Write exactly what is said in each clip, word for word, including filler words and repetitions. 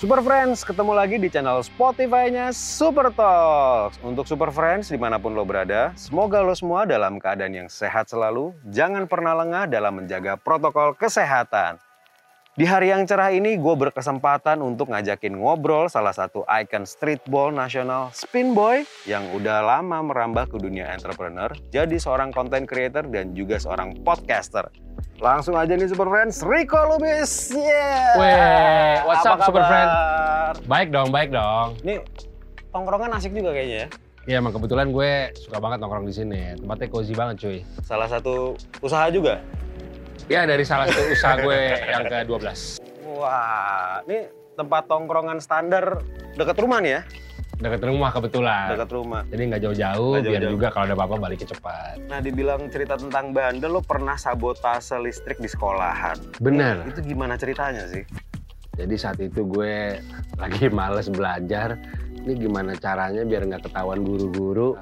Super Friends, ketemu lagi di channel Spotify-nya Supertalk. Untuk Super Friends dimanapun lo berada, semoga lo semua dalam keadaan yang sehat selalu. Jangan pernah lengah dalam menjaga protokol kesehatan. Di hari yang cerah ini, gue berkesempatan untuk ngajakin ngobrol salah satu ikon streetball nasional, Spinboy, yang udah lama merambah ke dunia entrepreneur, jadi seorang content creator dan juga seorang podcaster. Langsung aja nih Super Friends, Rico Lubis. Yeah. Weh, what's up Super Friends? Baik dong, baik dong. Ini tongkrongan asik juga kayaknya ya. Iya, emang kebetulan gue suka banget nongkrong di sini. Tempatnya cozy banget, cuy. Salah satu usaha juga. Ya, dari salah satu usaha gue yang ke dua belas. Wah, ini tempat tongkrongan standar dekat rumah nih ya. Dekat rumah kebetulan. Dekat rumah. Jadi nggak jauh-jauh, jauh-jauh, biar juga kalau ada apa-apa balik cepat. Nah, dibilang cerita tentang bandel, lo pernah sabotase listrik di sekolahan. Bener. Itu gimana ceritanya sih? Jadi saat itu gue lagi males belajar. Ini gimana caranya biar nggak ketahuan guru-guru.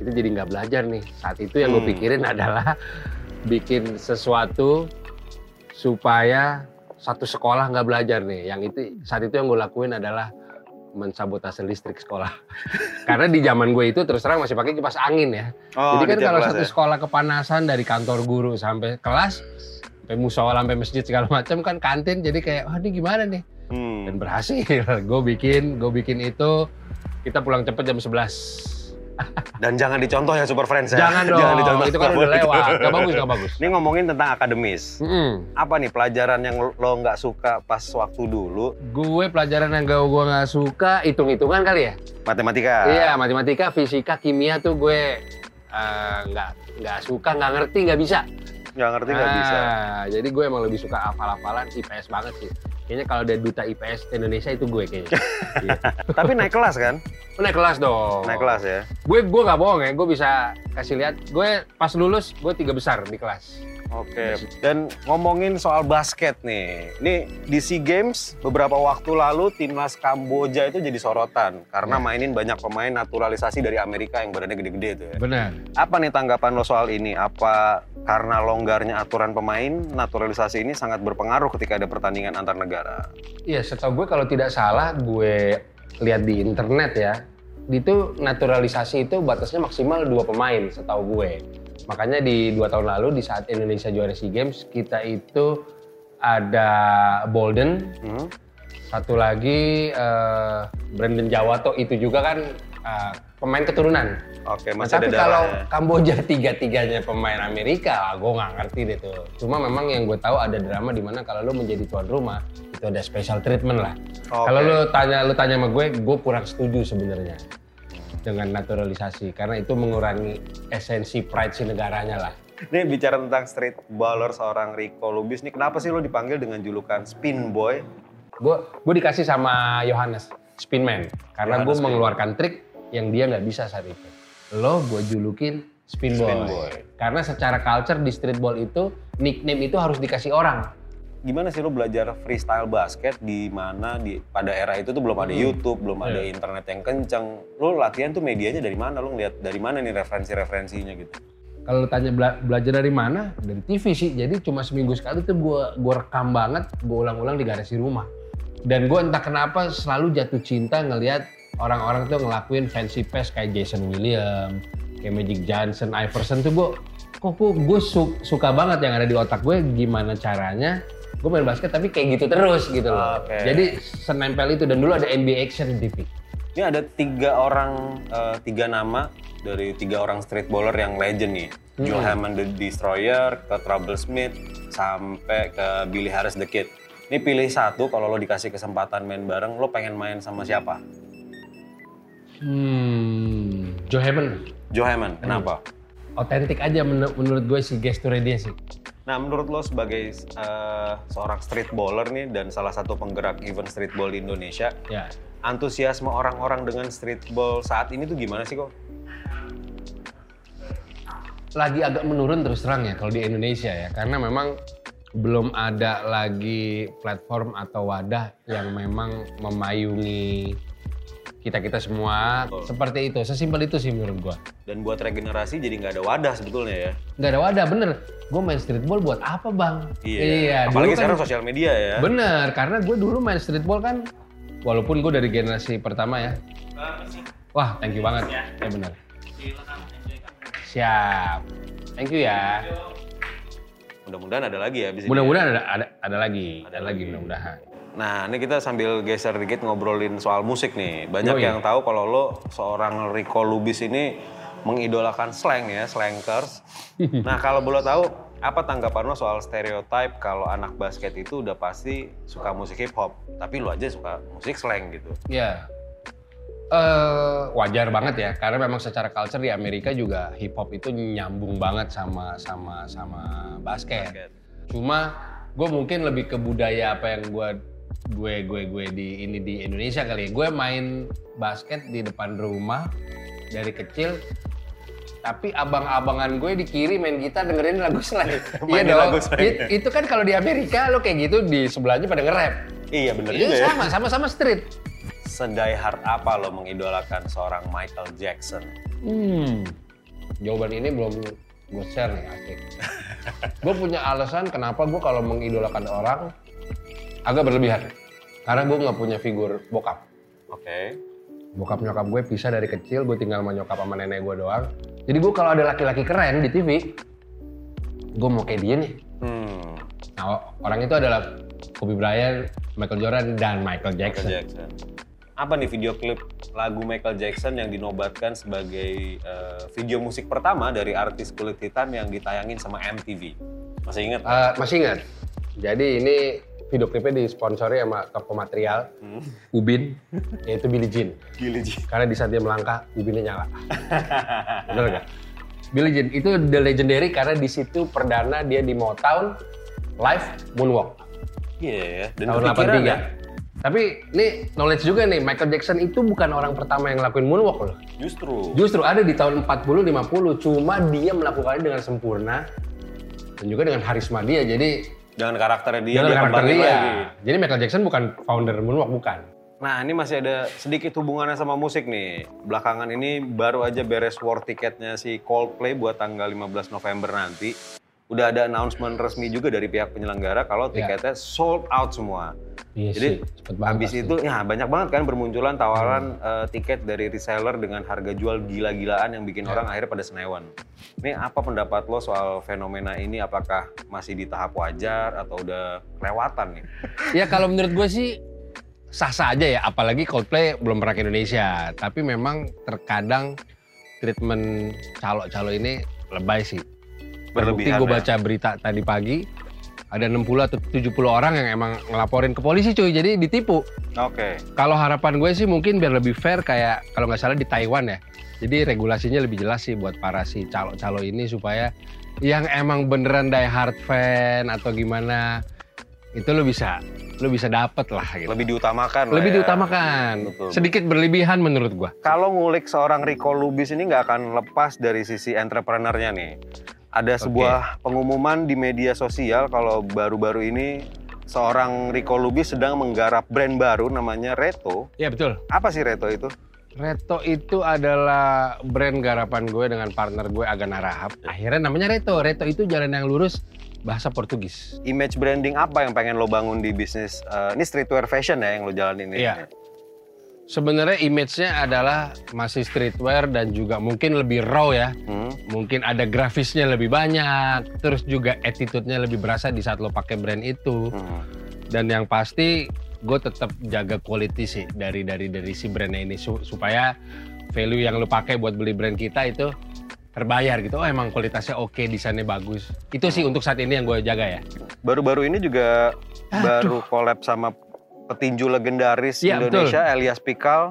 Itu jadi nggak belajar nih. Saat itu yang hmm. gue pikirin adalah bikin sesuatu supaya satu sekolah nggak belajar nih. Yang itu saat itu yang gue lakuin adalah mensabotase listrik sekolah. Karena di zaman gue itu terus terang masih pakai kipas angin ya. Oh, jadi kan kalau satu ya? Sekolah kepanasan dari kantor guru sampai kelas, sampai mushola, sampai masjid segala macam kan kantin. Jadi kayak, wah ini gimana nih? Hmm. Dan berhasil. gue bikin, gue bikin itu. Kita pulang cepet jam sebelas. Dan jangan dicontoh ya Super Friends ya. Jangan dong, jangan dicontoh. Itu kan udah lewat. Gak bagus, gak bagus. Ini ngomongin tentang akademis. Mm-hmm. Apa nih pelajaran yang lo gak suka pas waktu dulu? Gue pelajaran yang gue gak suka, hitung-hitungan kali ya? Matematika. Iya, matematika, fisika, kimia tuh gue uh, gak, gak suka, gak ngerti, gak bisa. Gak ngerti, nah, gak bisa. Jadi gue emang lebih suka hafal-hafalan, I P S banget sih. Kayaknya kalau ada duta I P S Indonesia itu gue kayaknya. Iya. Tapi naik kelas kan? Naik kelas dong. Naik kelas ya? Gue gue gak bohong ya, gue bisa kasih lihat. Gue pas lulus, gue tiga besar di kelas. Oke, okay. Dan ngomongin soal basket nih. Ini di Sea Games beberapa waktu lalu timnas Kamboja itu jadi sorotan. Karena ya. Mainin banyak pemain naturalisasi dari Amerika yang badannya gede-gede itu ya. Benar. Apa nih tanggapan lo soal ini? Apa karena longgarnya aturan pemain, naturalisasi ini sangat berpengaruh ketika ada pertandingan antar negara? Iya, setahu gue kalau tidak salah gue lihat di internet ya. Itu naturalisasi itu batasnya maksimal dua pemain setahu gue. Makanya di dua tahun lalu di saat Indonesia juara SEA Games kita itu ada Bolden, hmm. satu lagi uh, Brandon Jawato itu juga kan uh, pemain keturunan. Oke, okay, masih nah, tapi ada kalau darahnya. Kamboja tiga-tiganya pemain Amerika, gue nggak ngerti deh tuh. Cuma memang yang gue tahu ada drama di mana kalau lo menjadi tuan rumah itu ada special treatment lah. Okay. Kalau lo tanya lo tanya sama gue, gue kurang setuju sebenarnya dengan naturalisasi, karena itu mengurangi esensi pride si negaranya lah. Ini bicara tentang streetballer seorang Rico Lubis, nih kenapa sih lo dipanggil dengan julukan Spinboy? Gue dikasih sama Johannes, Spinman, karena gue mengeluarkan trik yang dia nggak bisa saat itu. Lo gue julukin Spinboy. Spinboy. Karena secara culture di streetball itu, nickname itu harus dikasih orang. Gimana sih lo belajar freestyle basket di mana di pada era itu tuh belum ada hmm. YouTube, belum yeah. ada internet yang kencang. Lo latihan tuh medianya dari mana? Lo ngeliat dari mana nih referensi-referensinya gitu? Kalau tanya bela- belajar dari mana? Dari T V sih. Jadi cuma seminggu sekali tuh gue gue rekam banget, gue ulang-ulang di garasi rumah. Dan gue entah kenapa selalu jatuh cinta ngeliat orang-orang tuh ngelakuin fancy pass kayak Jason Williams, kayak Magic Johnson, Iverson tuh gue kok gue su- suka banget yang ada di otak gue gimana caranya gue main basket tapi kayak gitu terus gitu loh. Okay. Jadi senempel itu dan dulu ada N B A Action di T V. Ini ada tiga orang, uh, tiga nama dari tiga orang streetballer yang legend nih. Hmm. Joe Hammond the Destroyer, ke Trouble Smith, sampai ke Billy Harris the Kid. Ini pilih satu kalau lo dikasih kesempatan main bareng, lo pengen main sama siapa? Hmm, Joe Hammond. Joe Hammond, kenapa? Otentik aja menur- menurut gue sih gesture dia sih. Nah, menurut lo sebagai uh, seorang streetballer nih dan salah satu penggerak event streetball di Indonesia, ya. Antusiasme orang-orang dengan streetball saat ini tuh gimana sih kok? Lagi agak menurun terus terang ya kalau di Indonesia ya, karena memang belum ada lagi platform atau wadah yang memang memayungi kita-kita semua. Betul. Seperti itu, sesimpel itu sih menurut gua. Dan buat regenerasi jadi nggak ada wadah sebetulnya ya? Nggak ada wadah, bener. Gua main streetball buat apa bang? Iya, iya. Apalagi sekarang kan, sosial media ya? Bener, karena gue dulu main streetball kan Walaupun gue dari generasi pertama ya. Wah, thank you banget. Ya, ya benar. Siap. Thank you ya. Mudah-mudahan ada lagi ya. Mudah-mudahan ada, ada ada lagi. Ada, ada lagi, lagi mudah-mudahan. Nah, ini kita sambil geser dikit ngobrolin soal musik nih. Banyak oh, iya. yang tahu kalau lo seorang Rico Lubis ini mengidolakan slang ya, slankers. Nah, kalau boleh tahu apa tanggapan lo soal stereotype kalau anak basket itu udah pasti suka musik hip hop, tapi lo aja suka musik slang gitu? Iya, yeah. uh, wajar banget ya, karena memang secara culture di Amerika juga hip hop itu nyambung banget sama sama sama basket. basket. Cuma gue mungkin lebih ke budaya apa yang gue gue gue gue di ini di Indonesia kali ya. Gue main basket di depan rumah dari kecil. Tapi abang-abangan gue di kiri main gitar dengerin lagu slang. Iya dong. It, itu kan kalau di Amerika lo kayak gitu di sebelahnya pada nge-rap. Iya bener juga ya. Sama, sama-sama street. Sedai hard apa lo mengidolakan seorang Michael Jackson? Hmm, jawaban ini belum gue share nih asik. Gue punya alasan kenapa gue kalau mengidolakan orang agak berlebihan. Karena gue nggak punya figur bokap. Oke. Okay. Bokap nyokap gue pisah dari kecil, gue tinggal sama nyokap sama nenek gue doang. Jadi gue kalau ada laki-laki keren di T V, gue mau kayak dia nih. Hmm. Nah, orang itu adalah Kobe Bryant, Michael Jordan, dan Michael Jackson. Michael Jackson. Apa nih video klip lagu Michael Jackson yang dinobatkan sebagai uh, video musik pertama dari artis kulit hitam yang ditayangin sama M T V? Masih ingat? Uh, masih ingat. Jadi ini video klipnya disponsori sama toko material, hmm. Ubin, yaitu Billie Jean. Billie Jean. Karena di saat dia melangkah, ubinnya nyala. Bener gak? Billie Jean itu the legendary karena di situ perdana dia di Motown live moonwalk. Iya, yeah, dan tahun delapan tiga. Ya? Tapi ini knowledge juga nih, Michael Jackson itu bukan orang pertama yang ngelakuin moonwalk loh. Justru. Justru ada di tahun empat puluh lima puluh, cuma dia melakukannya dengan sempurna dan juga dengan harisma dia. Jadi Jangan karakternya dia, Jangan dia karakternya dia. Lagi. Jadi Michael Jackson bukan founder moonwalk, bukan. Nah ini masih ada sedikit hubungannya sama musik nih. Belakangan ini baru aja beres war tiketnya si Coldplay buat tanggal lima belas November nanti. Udah ada announcement resmi juga dari pihak penyelenggara kalau tiketnya yeah. sold out semua. Iya Jadi sih, habis pasti. itu ya banyak banget kan bermunculan tawaran hmm. uh, tiket dari reseller dengan harga jual gila-gilaan yang bikin yeah. orang akhirnya pada senewan. Ini apa pendapat lo soal fenomena ini? Apakah masih di tahap wajar atau udah kelewatan nih? Ya kalau menurut gue sih sah-sah aja ya. Apalagi Coldplay belum pernah ke Indonesia. Tapi memang terkadang treatment calo-calo ini lebay sih. Berlebihan. Gue baca berita tadi pagi ada enam puluh atau tujuh puluh orang yang emang ngelaporin ke polisi cuy, jadi ditipu. Oke. Okay. Kalau harapan gue sih mungkin biar lebih fair kayak kalau nggak salah di Taiwan ya. Jadi regulasinya lebih jelas sih buat para si calo-calo ini supaya yang emang beneran die hard fan atau gimana itu lo bisa lo bisa dapet lah. Gitu. Lebih diutamakan. Lebih ya. diutamakan. Betul. Sedikit berlebihan menurut gue. Kalau ngulik seorang Rico Lubis ini nggak akan lepas dari sisi entrepreneurnya nih. Ada sebuah okay. pengumuman di media sosial kalau baru-baru ini seorang Rico Lubis sedang menggarap brand baru namanya Reto. Iya betul. Apa sih Reto itu? Reto itu adalah brand garapan gue dengan partner gue Agana Rahap. Akhirnya namanya Reto. Reto itu jalan yang lurus bahasa Portugis. Image branding apa yang pengen lo bangun di bisnis? Uh, ini streetwear fashion ya yang lo jalanin ini? Iya. Sebenarnya image-nya adalah masih streetwear dan juga mungkin lebih raw ya. Hmm. Mungkin ada grafisnya lebih banyak, terus juga attitude-nya lebih berasa di saat lo pakai brand itu. Hmm. Dan yang pasti gue tetap jaga quality sih dari dari dari si brandnya ini supaya value yang lo pakai buat beli brand kita itu terbayar gitu. Oh emang kualitasnya oke, desainnya bagus. Itu sih untuk saat ini yang gue jaga ya. Baru-baru ini juga Aduh. baru collab sama petinju legendaris ya, Indonesia, betul. Elias Pikal.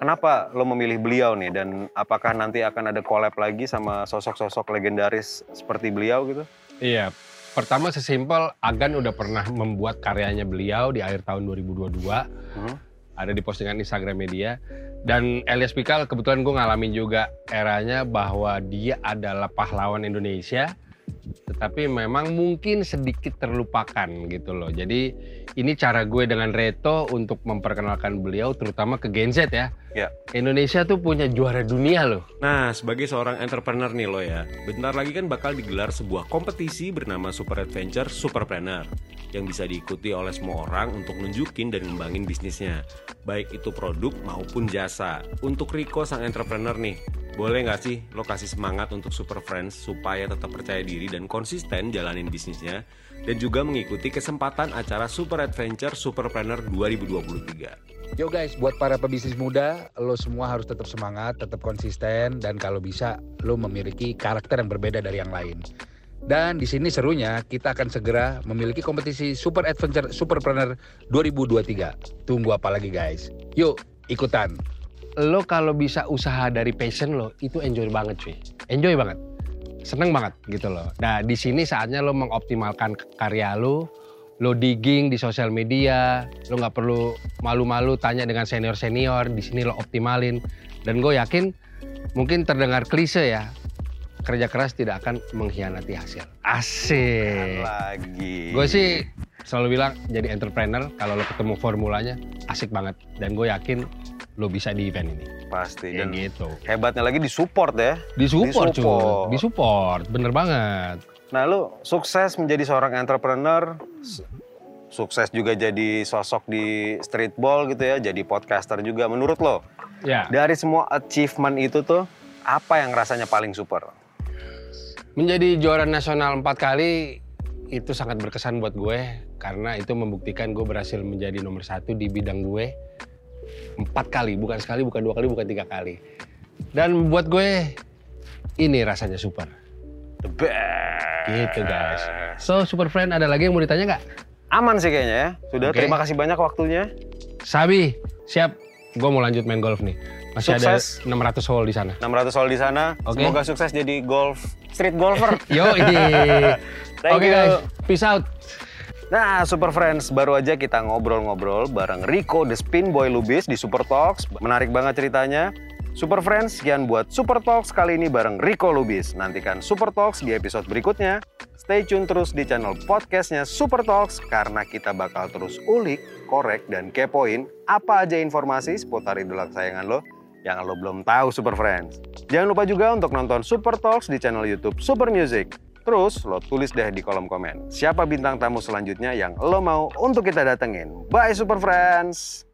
Kenapa lo memilih beliau nih? Dan apakah nanti akan ada collab lagi sama sosok-sosok legendaris seperti beliau gitu? Iya, pertama sesimpel Agan udah pernah membuat karyanya beliau di akhir tahun dua ribu dua puluh dua. Hmm. Ada di postingan Instagram media. Dan Elias Pikal kebetulan gue ngalamin juga eranya bahwa dia adalah pahlawan Indonesia tetapi memang mungkin sedikit terlupakan gitu loh. Jadi ini cara gue dengan Reto untuk memperkenalkan beliau terutama ke Gen Z ya. Ya. Indonesia tuh punya juara dunia loh. Nah, sebagai seorang entrepreneur nih lo ya, bentar lagi kan bakal digelar sebuah kompetisi bernama Super Adventure Superpreneur yang bisa diikuti oleh semua orang untuk nunjukin dan ngembangin bisnisnya, baik itu produk maupun jasa. Untuk Rico sang entrepreneur nih, boleh nggak sih lo kasih semangat untuk Super Friends supaya tetap percaya diri dan konsisten jalanin bisnisnya dan juga mengikuti kesempatan acara Super Adventure Superpreneur dua ribu dua puluh tiga. Yo guys, buat para pebisnis muda, lo semua harus tetap semangat, tetap konsisten, dan kalau bisa lo memiliki karakter yang berbeda dari yang lain. Dan di sini serunya kita akan segera memiliki kompetisi Super Adventure Superpreneur dua ribu dua puluh tiga. Tunggu apa lagi guys? Yuk ikutan. Lo kalau bisa usaha dari passion lo itu enjoy banget cuy. Enjoy banget. Seneng banget gitu loh. Nah, di sini saatnya lo mengoptimalkan karya lo. Lo digging di sosial media. Lo nggak perlu malu-malu tanya dengan senior-senior. Di sini lo optimalin. Dan gue yakin mungkin terdengar klise ya. Kerja keras tidak akan mengkhianati hasil. Asik. Lagi. Gue sih selalu bilang jadi entrepreneur kalau lo ketemu formulanya asik banget. Dan gue yakin lo bisa di event ini. Pasti. Ya dan gitu. Hebatnya lagi disupport ya. Disupport cuy. Disupport. Bener banget. Nah lo sukses menjadi seorang entrepreneur. Sukses juga jadi sosok di streetball gitu ya. Jadi podcaster juga menurut lo. Ya. Dari semua achievement itu tuh. Apa yang rasanya paling super? Menjadi juara nasional empat kali itu sangat berkesan buat gue karena itu membuktikan gue berhasil menjadi nomor satu di bidang gue empat kali, bukan sekali, bukan dua kali, bukan tiga kali. Dan buat gue ini rasanya super. The best. Gitu guys. So Super Friend, ada lagi yang mau ditanya nggak? Aman sih kayaknya ya. Sudah. Okay. Terima kasih banyak waktunya. Sabi, siap. Gue mau lanjut main golf nih. Masih sukses. Ada enam ratus hole di sana. enam ratus hole di sana. Okay. Semoga sukses jadi golf street golfer. Yo. Thank okay, you guys. Peace out. Nah, Super Friends, baru aja kita ngobrol-ngobrol bareng Rico the Spinboy Lubis di Super Talks. Menarik banget ceritanya. Super Friends, sekian buat Super Talks kali ini bareng Rico Lubis. Nantikan Super Talks di episode berikutnya. Stay tune terus di channel podcastnya Super Talks karena kita bakal terus ulik, korek, dan kepoin apa aja informasi seputar idola kesayangan lo yang lo belum tahu, Super Friends. Jangan lupa juga untuk nonton Super Talks di channel YouTube Super Music. Terus lo tulis deh di kolom komen siapa bintang tamu selanjutnya yang lo mau untuk kita datengin. Bye Super Friends!